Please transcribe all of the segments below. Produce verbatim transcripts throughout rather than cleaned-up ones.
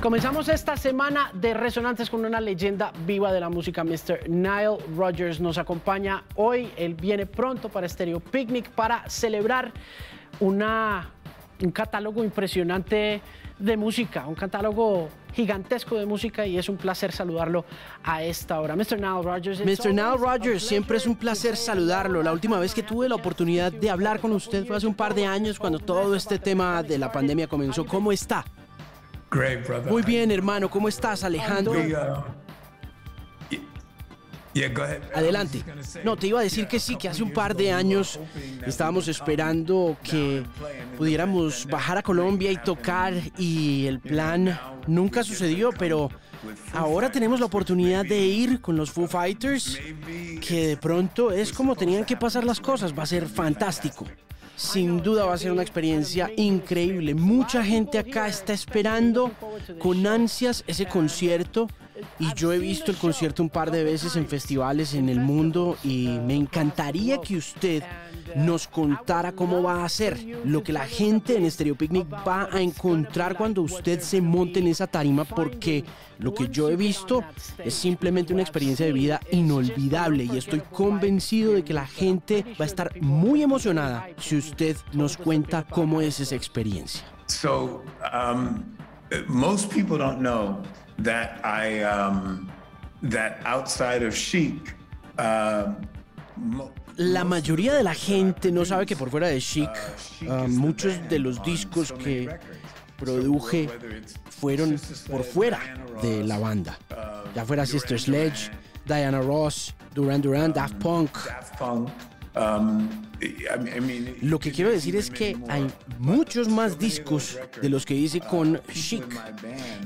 Comenzamos esta semana de Resonantes con una leyenda viva de la música, mister Nile Rodgers. Nos acompaña hoy, él viene pronto para Stereo Picnic para celebrar una, un catálogo impresionante de música, un catálogo gigantesco de música, y es un placer saludarlo a esta hora. mister Nile Rodgers, mister Nile Rodgers, siempre es un placer saludarlo. La última vez que tuve la oportunidad de hablar con usted fue hace un par de años cuando todo este tema de la pandemia comenzó. ¿Cómo está? Muy bien, hermano. ¿Cómo estás, Alejandro? Adelante. No, te iba a decir que sí, que hace un par de años estábamos esperando que pudiéramos bajar a Colombia y tocar, y el plan nunca sucedió, pero ahora tenemos la oportunidad de ir con los Foo Fighters, que de pronto es como tenían que pasar las cosas. Va a ser fantástico. Sin duda va a ser una experiencia increíble. Mucha gente acá está esperando con ansias ese concierto, y yo he visto el concierto un par de veces en festivales en el mundo, y me encantaría que usted nos contara cómo va a ser, lo que la gente en Stereo Picnic va a encontrar cuando usted se monte en esa tarima, porque lo que yo he visto es simplemente una experiencia de vida inolvidable, y estoy convencido de que la gente va a estar muy emocionada si usted nos cuenta cómo es esa experiencia. So, um, most people don't know that I, um, that outside of Chic, uh, la mayoría de la gente no sabe que por fuera de Chic, uh, muchos de los discos que produje fueron por fuera de la banda. Ya fuera Sister Sledge, Diana Ross, Duran Duran, Daft Punk. Lo que quiero decir es que hay muchos más discos de los que hice con Chic,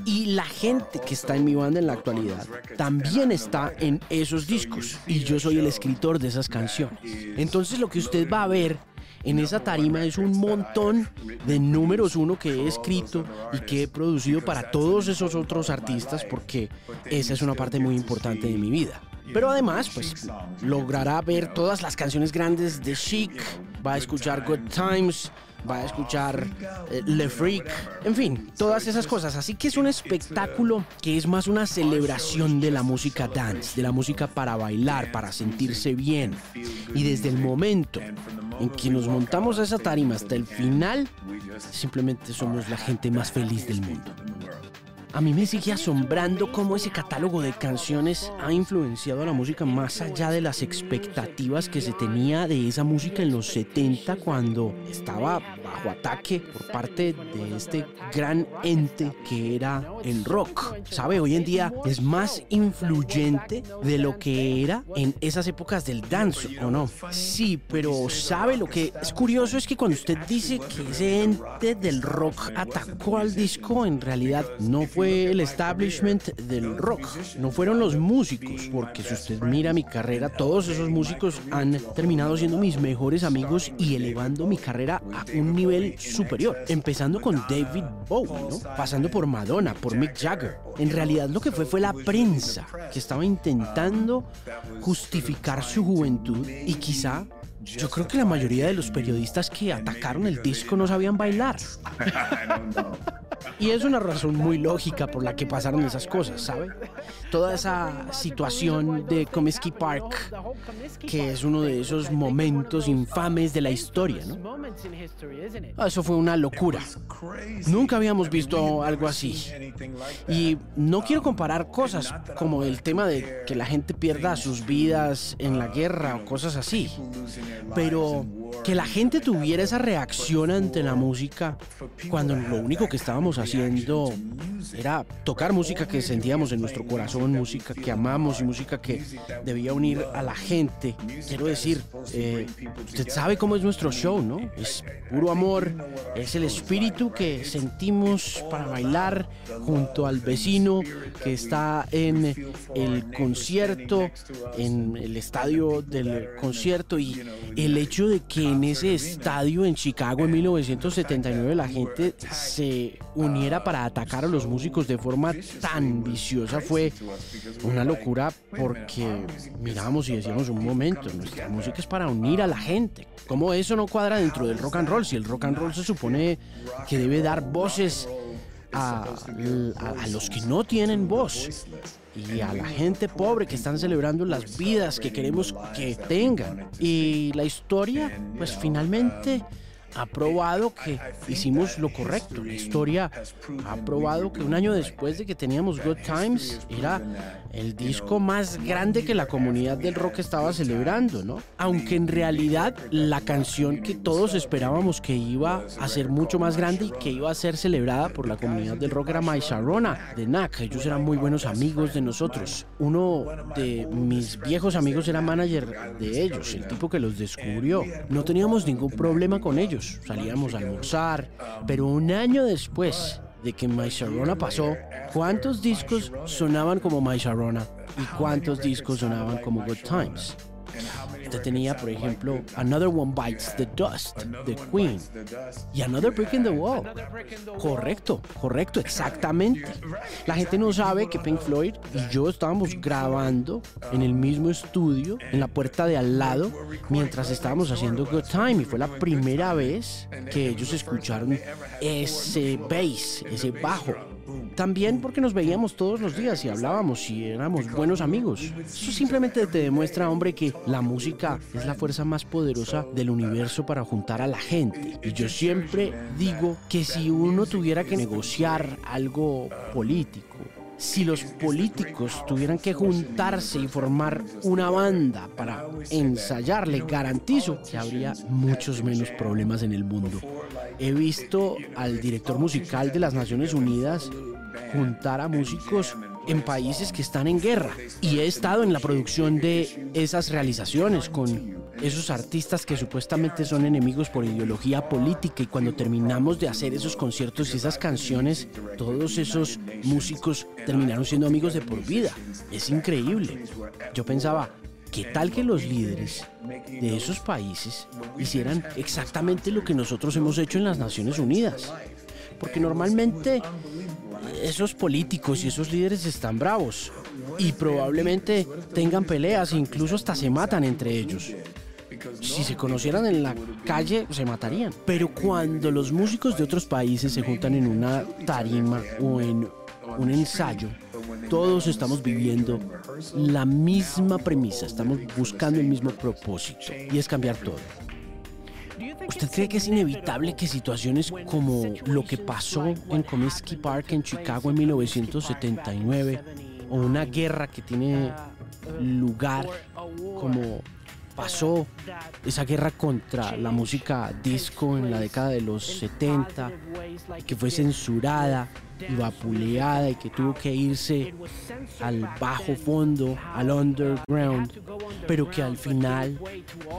y la gente que está en mi banda en la actualidad también está en esos discos, y yo soy el escritor de esas canciones. Entonces lo que usted va a ver en esa tarima es un montón de números uno que he escrito y que he producido para todos esos otros artistas, porque esa es una parte muy importante de mi vida. Pero además, pues, logrará ver todas las canciones grandes de Chic, va a escuchar Good Times, va a escuchar eh, Le Freak, en fin, todas esas cosas. Así que es un espectáculo que es más una celebración de la música dance, de la música para bailar, para sentirse bien. Y desde el momento en que nos montamos a esa tarima hasta el final, simplemente somos la gente más feliz del mundo. A mí me sigue asombrando cómo ese catálogo de canciones ha influenciado a la música más allá de las expectativas que se tenía de esa música en los setenta, cuando estaba bajo ataque por parte de este gran ente que era el rock. ¿Sabe? Hoy en día es más influyente de lo que era en esas épocas del dance, ¿o no? Sí, pero ¿sabe lo que es curioso? Es que cuando usted dice que ese ente del rock atacó al disco, en realidad no fue el establishment del rock, no fueron los músicos, porque si usted mira mi carrera, todos esos músicos han terminado siendo mis mejores amigos y elevando mi carrera a un nivel superior, empezando con David Bowie, ¿no? Pasando por Madonna, por Mick Jagger. En realidad lo que fue fue la prensa, que estaba intentando justificar su juventud, y quizá yo creo que la mayoría de los periodistas que atacaron el disco no sabían bailar. Y es una razón muy lógica por la que pasaron esas cosas, ¿sabe? Toda esa situación de Comiskey Park, que es uno de esos momentos infames de la historia, ¿no? Eso fue una locura. Nunca habíamos visto algo así. Y no quiero comparar cosas como el tema de que la gente pierda sus vidas en la guerra o cosas así, pero que la gente tuviera esa reacción ante la música cuando lo único que estábamos haciendo era tocar música que sentíamos en nuestro corazón, música que amamos y música que debía unir a la gente. Quiero decir, eh, usted sabe cómo es nuestro show, ¿no? Es puro amor, es el espíritu que sentimos para bailar junto al vecino que está en el concierto, en el estadio del concierto, y el hecho de que en ese estadio en Chicago en mil novecientos setenta y nueve la gente se uniera para atacar a los músicos de forma tan viciosa fue una locura, porque mirábamos y decíamos un momento, nuestra música es para unir a la gente. ¿Cómo eso no cuadra dentro del rock and roll? Si el rock and roll se supone que debe dar voces a, a, a los que no tienen voz y a la gente pobre que están celebrando las vidas que queremos que tengan. Y la historia, pues finalmente ha probado que hicimos lo correcto. La historia ha probado que un año después de que teníamos Good Times, era el disco más grande que la comunidad del rock estaba celebrando, ¿no? Aunque en realidad la canción que todos esperábamos que iba a ser mucho más grande y que iba a ser celebrada por la comunidad del rock era My Sharona, de Knack. Ellos eran muy buenos amigos de nosotros. Uno de mis viejos amigos era manager de ellos, el tipo que los descubrió. No teníamos ningún problema con ellos. Salíamos a almorzar, pero un año después de que My Sharona pasó, ¿cuántos discos sonaban como My Sharona y cuántos discos sonaban como Good Times? Usted tenía, por ejemplo, Another One Bites the Dust de Queen y Another Brick in the Wall. Correcto, correcto, exactamente. La gente no sabe que Pink Floyd y yo estábamos grabando en el mismo estudio, en la puerta de al lado, mientras estábamos haciendo Good Time, y fue la primera vez que ellos escucharon ese bass, ese bajo. También porque nos veíamos todos los días y hablábamos y éramos buenos amigos. Eso simplemente te demuestra, hombre, que la música es la fuerza más poderosa del universo para juntar a la gente. Y yo siempre digo que si uno tuviera que negociar algo político, si los políticos tuvieran que juntarse y formar una banda para ensayar, les garantizo que habría muchos menos problemas en el mundo. He visto al director musical de las Naciones Unidas juntar a músicos en países que están en guerra, y he estado en la producción de esas realizaciones con esos artistas que supuestamente son enemigos por ideología política, y cuando terminamos de hacer esos conciertos y esas canciones, todos esos músicos terminaron siendo amigos de por vida. Es increíble. Yo pensaba, ¿qué tal que los líderes de esos países hicieran exactamente lo que nosotros hemos hecho en las Naciones Unidas? Porque normalmente esos políticos y esos líderes están bravos y probablemente tengan peleas e incluso hasta se matan entre ellos. Si se conocieran en la calle, se matarían. Pero cuando los músicos de otros países se juntan en una tarima o en un ensayo, todos estamos viviendo la misma premisa, estamos buscando el mismo propósito, y es cambiar todo. ¿Usted cree que es inevitable que situaciones como lo que pasó en Comiskey Park en Chicago en mil novecientos setenta y nueve, o una guerra que tiene lugar como pasó esa guerra contra la música disco en la década de los setenta, que fue censurada y vapuleada y que tuvo que irse al bajo fondo, al underground, pero que al final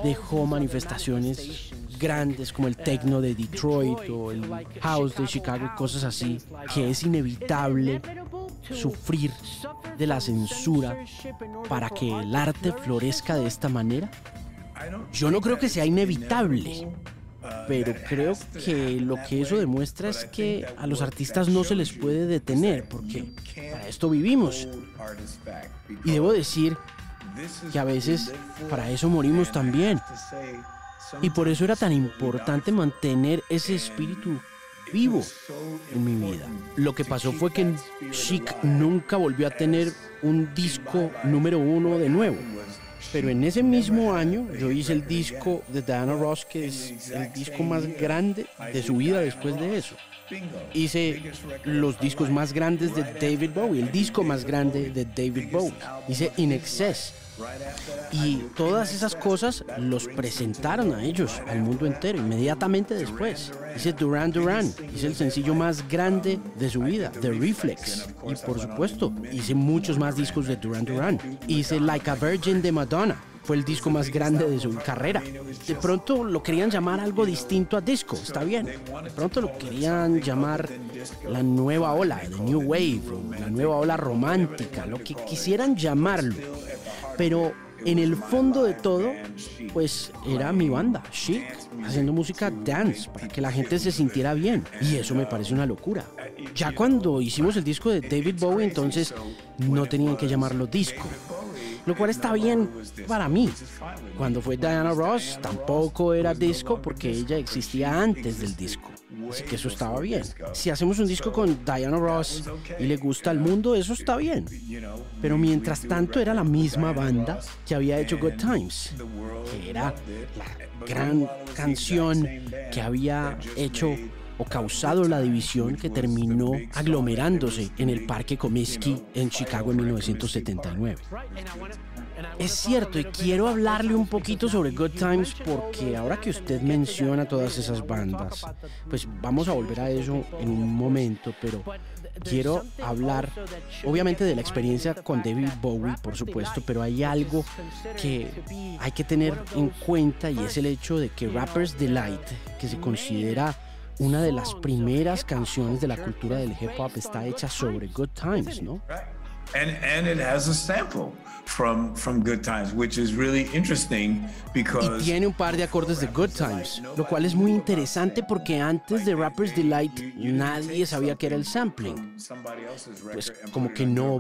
dejó manifestaciones grandes como el techno de Detroit o el house de Chicago, cosas así, que es inevitable sufrir de la censura para que el arte florezca de esta manera? Yo no creo que sea inevitable, pero creo que lo que eso demuestra es que a los artistas no se les puede detener, porque para esto vivimos. Y debo decir que a veces para eso morimos también. Y por eso era tan importante mantener ese espíritu vivo en mi vida. Lo que pasó fue que Chic nunca volvió a tener un disco número uno de nuevo. Pero en ese mismo año yo hice el disco de Diana Ross, que es el disco más grande de su vida después de eso. Hice los discos más grandes de David Bowie, el disco más grande de David Bowie. Hice In Excess. Y todas esas cosas los presentaron a ellos, al mundo entero, inmediatamente después. Hice Duran Duran, hice el sencillo más grande de su vida, The Reflex. Y por supuesto, hice muchos más discos de Duran Duran. Hice Like a Virgin de Madonna, fue el disco más grande de su carrera. De pronto lo querían llamar algo distinto a disco, está bien. De pronto lo querían llamar la nueva ola, The New Wave, la nueva ola romántica, lo que quisieran llamarlo. Pero en el fondo de todo, pues era mi banda, Chic, haciendo música dance para que la gente se sintiera bien. Y eso me parece una locura. Ya cuando hicimos el disco de David Bowie, entonces no tenían que llamarlo disco, lo cual está bien para mí. Cuando fue Diana Ross, tampoco era disco porque ella existía antes del disco. Así que eso estaba bien. Si hacemos un disco con Diana Ross y le gusta al mundo, eso está bien. Pero mientras tanto era la misma banda que había hecho Good Times, que era la gran canción que había hecho o causado la división que terminó aglomerándose en el Parque Comiskey en Chicago en mil novecientos setenta y nueve. Es cierto, y quiero hablarle un poquito sobre Good Times porque ahora que usted menciona todas esas bandas, pues vamos a volver a eso en un momento, pero quiero hablar obviamente de la experiencia con David Bowie, por supuesto, pero hay algo que hay que tener en cuenta y es el hecho de que Rapper's Delight, que se considera una de las primeras canciones de la cultura del hip hop, está hecha sobre Good Times, ¿no? And, and it has a sample from, from Good Times, which is really interesting because... Y tiene un par de acordes de Good Times, lo cual es muy interesante porque antes de Rapper's Delight nadie sabía que era el sampling. Pues como que no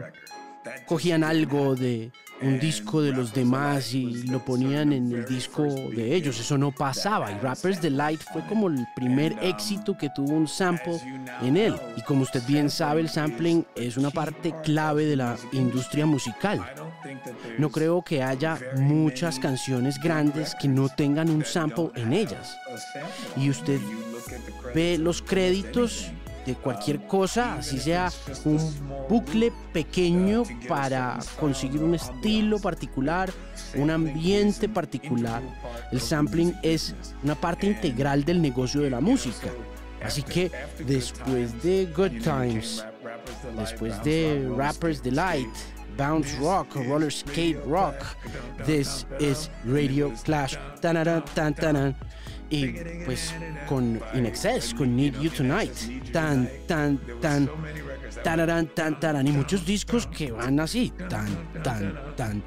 cogían algo de un disco de los demás y lo ponían en el disco de ellos, eso no pasaba, y Rapper's Delight fue como el primer éxito que tuvo un sample en él, y como usted bien sabe, el sampling es una parte clave de la industria musical. No creo que haya muchas canciones grandes que no tengan un sample en ellas, y usted ve los créditos de cualquier cosa, así sea un bucle pequeño para conseguir un estilo particular, un ambiente particular. El sampling es una parte integral del negocio de la música. Así que después de Good Times, después de Rapper's Delight, Bounce Rock, Roller Skate Rock, This is Radio Clash, tanana, tan, tanan, y pues con In Excess, con Need You Tonight, tan, tan, tan, tanarán, tan, taran, y muchos discos que van así, tan, tan, tan,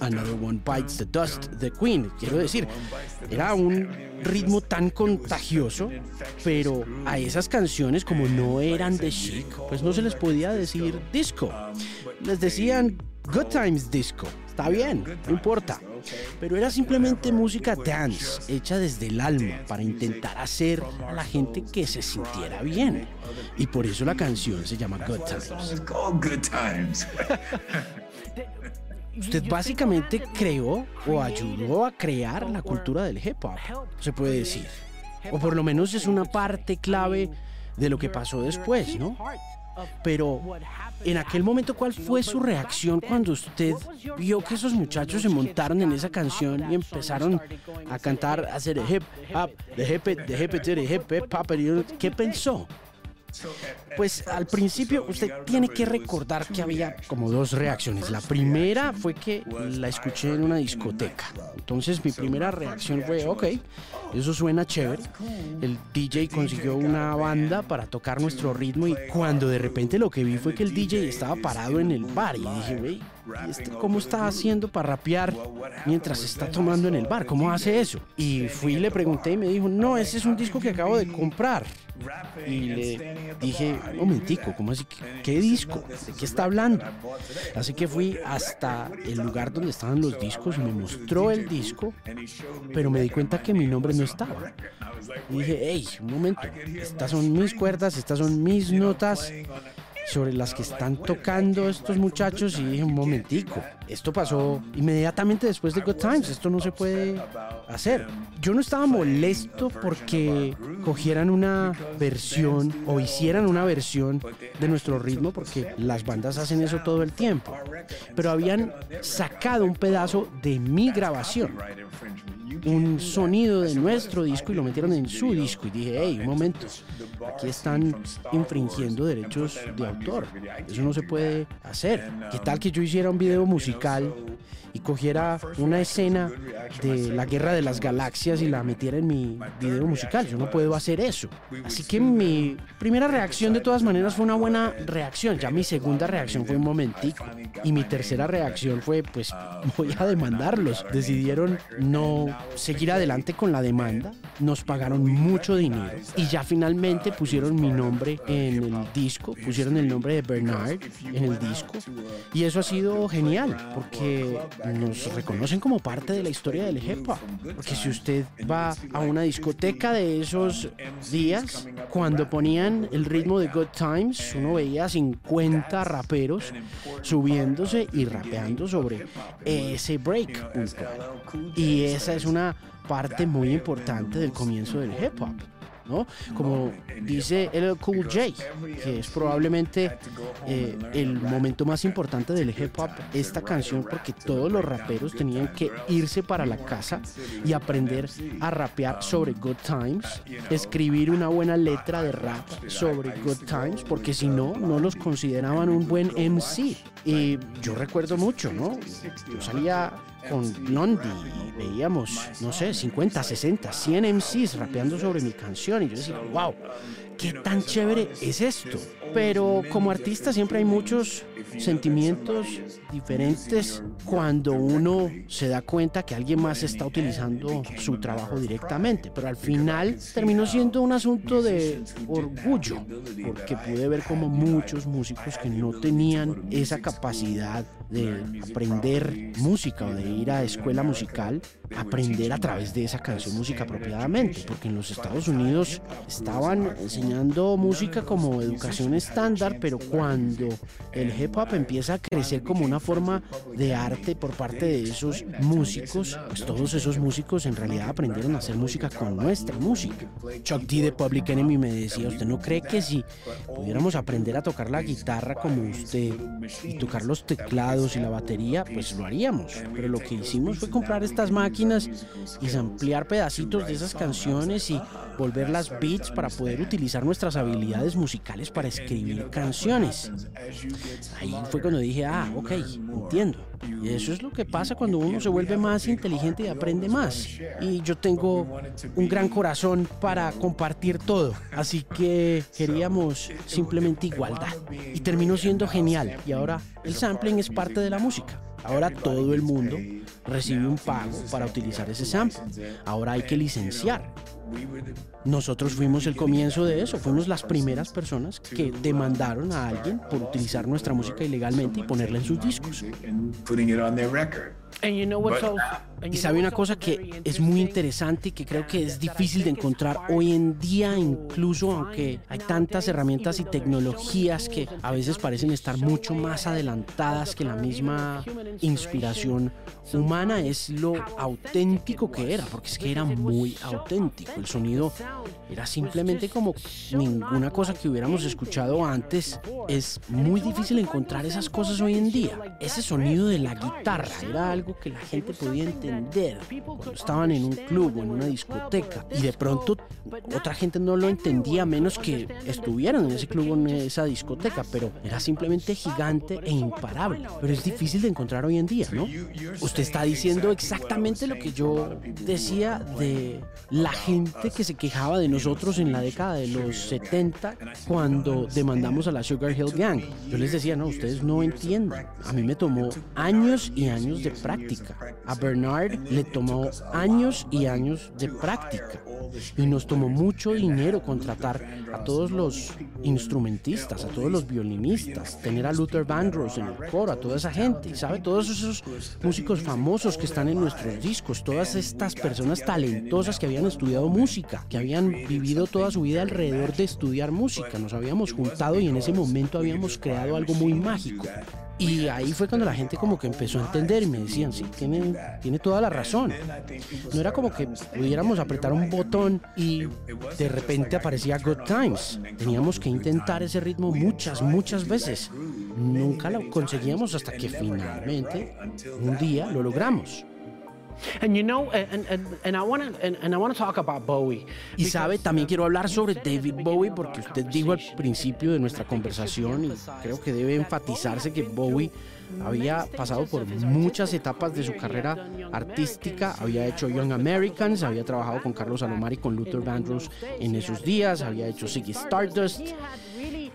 Another One Bites the Dust, The Queen, quiero decir, era un ritmo tan contagioso, pero a esas canciones, como no eran de Chic, pues no se les podía decir disco, les decían Good Times Disco, está bien, no importa, pero era simplemente música dance, hecha desde el alma, para intentar hacer a la gente que se sintiera bien, y por eso la canción se llama Good Times. Usted básicamente creó o ayudó a crear la cultura del hip hop, se puede decir, o por lo menos es una parte clave de lo que pasó después, ¿no? Pero en aquel momento, ¿cuál fue su reacción cuando usted vio que esos muchachos se montaron en esa canción y empezaron a cantar, a hacer hip hop, de hip de hip de hip hop? ¿Qué pensó? Pues al principio usted tiene que recordar que había como dos reacciones. La primera fue que la escuché en una discoteca. Entonces mi primera reacción fue, ok, eso suena chévere. El D J consiguió una banda para tocar nuestro ritmo y cuando de repente lo que vi fue que el D J estaba parado en el bar y dije, wey, este, ¿cómo está haciendo para rapear mientras está tomando en el bar? ¿Cómo hace eso? Y fui y le pregunté y me dijo, no, ese es un disco que acabo de comprar. Y le dije, un momentico, ¿cómo así? ¿Qué, ¿Qué disco? ¿De qué está hablando? Así que fui hasta el lugar donde estaban los discos y me mostró el disco, pero me di cuenta que mi nombre no estaba. Y dije, hey, un momento, estas son mis cuerdas, estas son mis notas sobre las que están tocando estos muchachos, y dije, un momentico, esto pasó inmediatamente después de Good Times, esto no se puede hacer. Yo no estaba molesto porque cogieran una versión o hicieran una versión de nuestro ritmo, porque las bandas hacen eso todo el tiempo, pero habían sacado un pedazo de mi grabación, un sonido de nuestro disco, y lo metieron en su disco, y dije, hey, un momento, aquí están infringiendo derechos de autor, eso no se puede hacer. ¿Qué tal que yo hiciera un video musical y cogiera una escena de la Guerra de las Galaxias y la metiera en mi video musical? Yo no puedo hacer eso. Así que mi primera reacción de todas maneras fue una buena reacción, ya mi segunda reacción fue un momentico, y mi tercera reacción fue, pues voy a demandarlos. Decidieron no seguir adelante con la demanda, nos pagaron mucho dinero y ya finalmente pusieron mi nombre en el disco, pusieron el el nombre de Bernard en el disco, y eso ha sido genial porque nos reconocen como parte de la historia del hip hop, porque si usted va a una discoteca de esos días, cuando ponían el ritmo de Good Times, uno veía cincuenta raperos subiéndose y rapeando sobre ese break puntual, y esa es una parte muy importante del comienzo del hip hop, ¿no? Como dice L L Cool J, que es probablemente eh, el momento más importante del hip hop, esta canción, porque todos los raperos tenían que irse para la casa y aprender a rapear sobre Good Times, escribir una buena letra de rap sobre Good Times, porque si no, no los consideraban un buen M C. Y yo recuerdo mucho, ¿no? Yo salía con Blondie y veíamos, no sé, cincuenta, sesenta, cien M Cs rapeando sobre mi canción y yo decía, wow, qué tan chévere es esto. Pero como artista siempre hay muchos sentimientos diferentes cuando uno se da cuenta que alguien más está utilizando su trabajo directamente, pero al final terminó siendo un asunto de orgullo, porque pude ver como muchos músicos que no tenían esa capacidad de aprender música o de ir a escuela musical, aprender a través de esa canción música apropiadamente, porque en los Estados Unidos estaban enseñando música como educación estándar, pero cuando el hip hop empieza a crecer como una forma de arte por parte de esos músicos, pues todos esos músicos en realidad aprendieron a hacer música con nuestra música. Chuck D. de Public Enemy me decía, ¿usted no cree que si pudiéramos aprender a tocar la guitarra como usted y tocar los teclados y la batería, pues lo haríamos? Pero lo que hicimos fue comprar estas máquinas y samplear pedacitos de esas canciones y volver las beats para poder utilizar nuestras habilidades musicales para escribir canciones. Ahí fue cuando dije, ah, ok, entiendo. Y eso es lo que pasa cuando uno se vuelve más inteligente y aprende más. Y yo tengo un gran corazón para compartir todo, así que queríamos simplemente igualdad. Y terminó siendo genial. Y ahora el sampling es parte de la música. Ahora todo el mundo recibe un pago para utilizar ese sample. Ahora hay que licenciar. Nosotros fuimos el comienzo de eso, fuimos las primeras personas que demandaron a alguien por utilizar nuestra música ilegalmente y ponerla en sus discos. Y sabe una cosa que es muy interesante y que creo que es difícil de encontrar hoy en día, incluso aunque hay tantas herramientas y tecnologías que a veces parecen estar mucho más adelantadas que la misma inspiración humana, es lo auténtico que era, porque es que era muy auténtico. El sonido era simplemente como ninguna cosa que hubiéramos escuchado antes. Es muy difícil encontrar esas cosas hoy en día. Ese sonido de la guitarra era algo que la gente podía entender cuando estaban en un club o en una discoteca, y de pronto otra gente no lo entendía a menos que estuvieran en ese club o en esa discoteca, pero era simplemente gigante e imparable. Pero es difícil de encontrar hoy en día, ¿no? Usted está diciendo exactamente lo que yo decía de la gente que se quejaba de nosotros en la década de los setenta cuando demandamos a la Sugar Hill Gang. Yo les decía, no, ustedes no entienden. A mí me tomó años y años de práctica. A Bernard le tomó años y años de práctica. Y nos tomó mucho dinero contratar a todos los instrumentistas, a todos los violinistas, tener a Luther Vandross en el coro, a toda esa gente, ¿sabe? Todos esos músicos famosos que están en nuestros discos, todas estas personas talentosas que habían estudiado música, que habían vivido toda su vida alrededor de estudiar música. Nos habíamos juntado y en ese momento habíamos creado algo muy mágico. Y ahí fue cuando la gente como que empezó a entender y me decían, sí, tiene, tiene toda la razón. No era como que pudiéramos apretar un botón y de repente aparecía Good Times. Teníamos que intentar ese ritmo muchas, muchas veces. Nunca lo conseguíamos hasta que finalmente un día lo logramos. Y sabe, también quiero hablar sobre David Bowie, porque usted dijo al principio de nuestra conversación, y creo que debe enfatizarse, que Bowie había pasado por muchas etapas de su carrera artística. Había hecho Young Americans, había trabajado con Carlos Alomar y con Luther Vandross en esos días, había hecho Ziggy Stardust,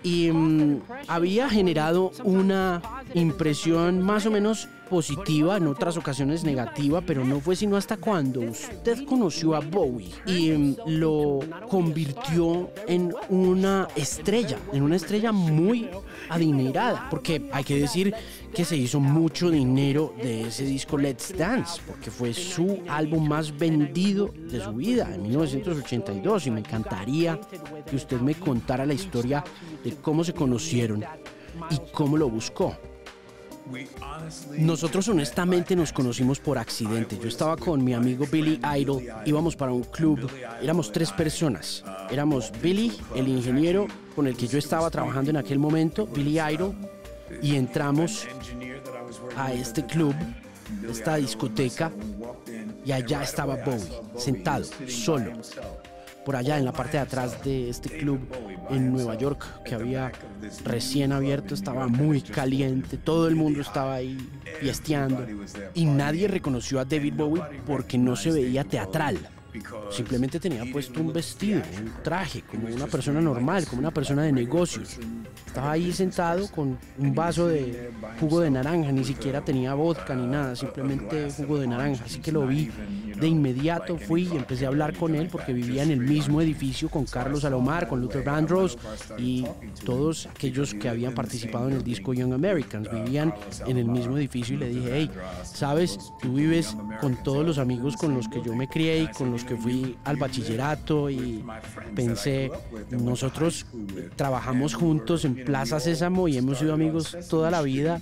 y um, había generado una impresión más o menos positiva, en otras ocasiones negativa, pero no fue sino hasta cuando usted conoció a Bowie y lo convirtió en una estrella, en una estrella muy adinerada, porque hay que decir que se hizo mucho dinero de ese disco Let's Dance, porque fue su álbum más vendido de su vida en mil novecientos ochenta y dos, y me encantaría que usted me contara la historia de cómo se conocieron y cómo lo buscó. Nosotros honestamente nos conocimos por accidente. Yo estaba con mi amigo Billy Idol, íbamos para un club, éramos tres personas. Éramos Billy, el ingeniero con el que yo estaba trabajando en aquel momento, Billy Idol, y entramos a este club, esta discoteca, y allá estaba Bowie, sentado, solo, por allá en la parte de atrás de este club en Nueva York que había recién abierto. Estaba muy caliente, todo el mundo estaba ahí fiesteando y nadie reconoció a David Bowie porque no se veía teatral. Simplemente tenía puesto un vestido, un traje, como una persona normal, como una persona de negocios. Estaba ahí sentado con un vaso de jugo de naranja, ni siquiera tenía vodka ni nada, simplemente jugo de naranja. Así que lo vi de inmediato, fui y empecé a hablar con él porque vivía en el mismo edificio con Carlos Alomar, con Luther Vandross y todos aquellos que habían participado en el disco Young Americans. Vivían en el mismo edificio y le dije, hey, sabes, tú vives con todos los amigos con los que yo me crié y con los que fui al bachillerato, y pensé, nosotros trabajamos juntos en Plaza Sésamo y hemos sido amigos toda la vida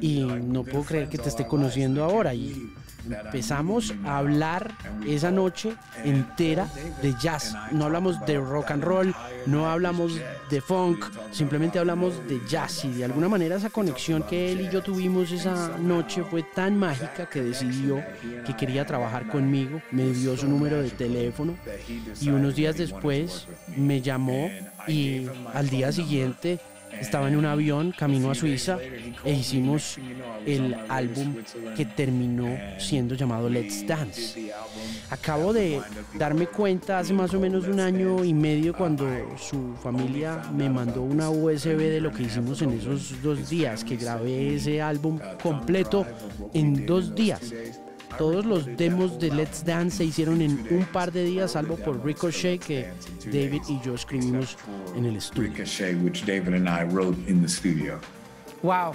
y no puedo creer que te esté conociendo ahora. Y empezamos a hablar esa noche entera de jazz. No hablamos de rock and roll, no hablamos de funk, simplemente hablamos de jazz, y de alguna manera esa conexión que él y yo tuvimos esa noche fue tan mágica que decidió que quería trabajar conmigo. Me dio su número de teléfono y unos días después me llamó, y al día siguiente estaba en un avión camino a Suiza e hicimos el álbum que terminó siendo llamado Let's Dance. Acabo de darme cuenta hace más o menos un año y medio cuando su familia me mandó una U S B de lo que hicimos en esos dos días, que grabé ese álbum completo en dos días. Todos los demos de Let's Dance se hicieron en un par de días, salvo por Ricochet, que David y yo escribimos en el estudio. Wow.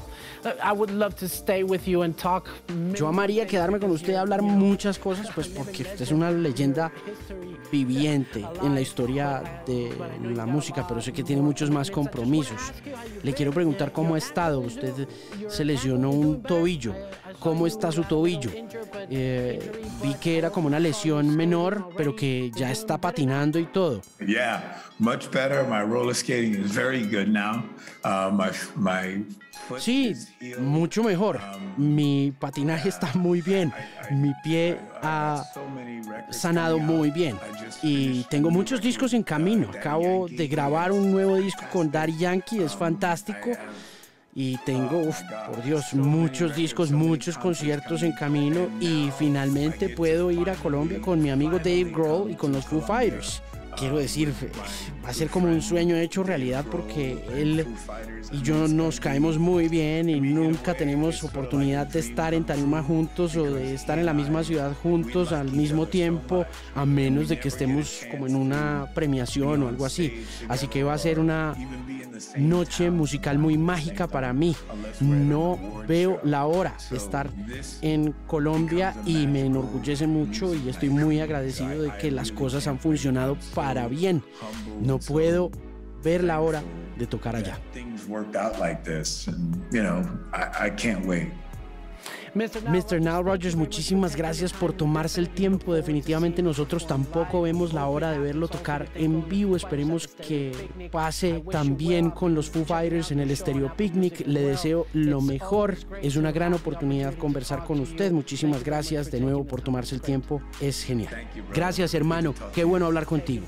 I would love to stay with you and talk. Yo amaría quedarme con usted y hablar muchas cosas, pues porque usted es una leyenda viviente en la historia de la música, pero sé que tiene muchos más compromisos. Le quiero preguntar cómo ha estado. Usted se lesionó un tobillo. ¿Cómo está su tobillo? Eh, vi que era como una lesión menor, pero que ya está patinando y todo. Yeah, much better. My roller skating is very good now. Uh, my my Sí, mucho mejor. Mi patinaje está muy bien. Mi pie ha sanado muy bien. Y tengo muchos discos en camino. Acabo de grabar un nuevo disco con Daddy Yankee, es fantástico. Y tengo, uf, por Dios, muchos discos, muchos conciertos en camino. Y finalmente puedo ir a Colombia con mi amigo Dave Grohl y con los Foo Fighters. Quiero decir, va a ser como un sueño hecho realidad porque él y yo nos caemos muy bien y nunca tenemos oportunidad de estar en tarima juntos o de estar en la misma ciudad juntos al mismo tiempo, a menos de que estemos como en una premiación o algo así. Así que va a ser una noche musical muy mágica para mí. No veo la hora de estar en Colombia y me enorgullece mucho y estoy muy agradecido de que las cosas han funcionado para Para bien. No puedo ver la hora de tocar allá. mister Nile Rodgers, muchísimas gracias por tomarse el tiempo. Definitivamente nosotros tampoco vemos la hora de verlo tocar en vivo. Esperemos que pase también con los Foo Fighters en el Stereo Picnic. Le deseo lo mejor. Es una gran oportunidad conversar con usted. Muchísimas gracias de nuevo por tomarse el tiempo. Es genial. Gracias, hermano. Qué bueno hablar contigo.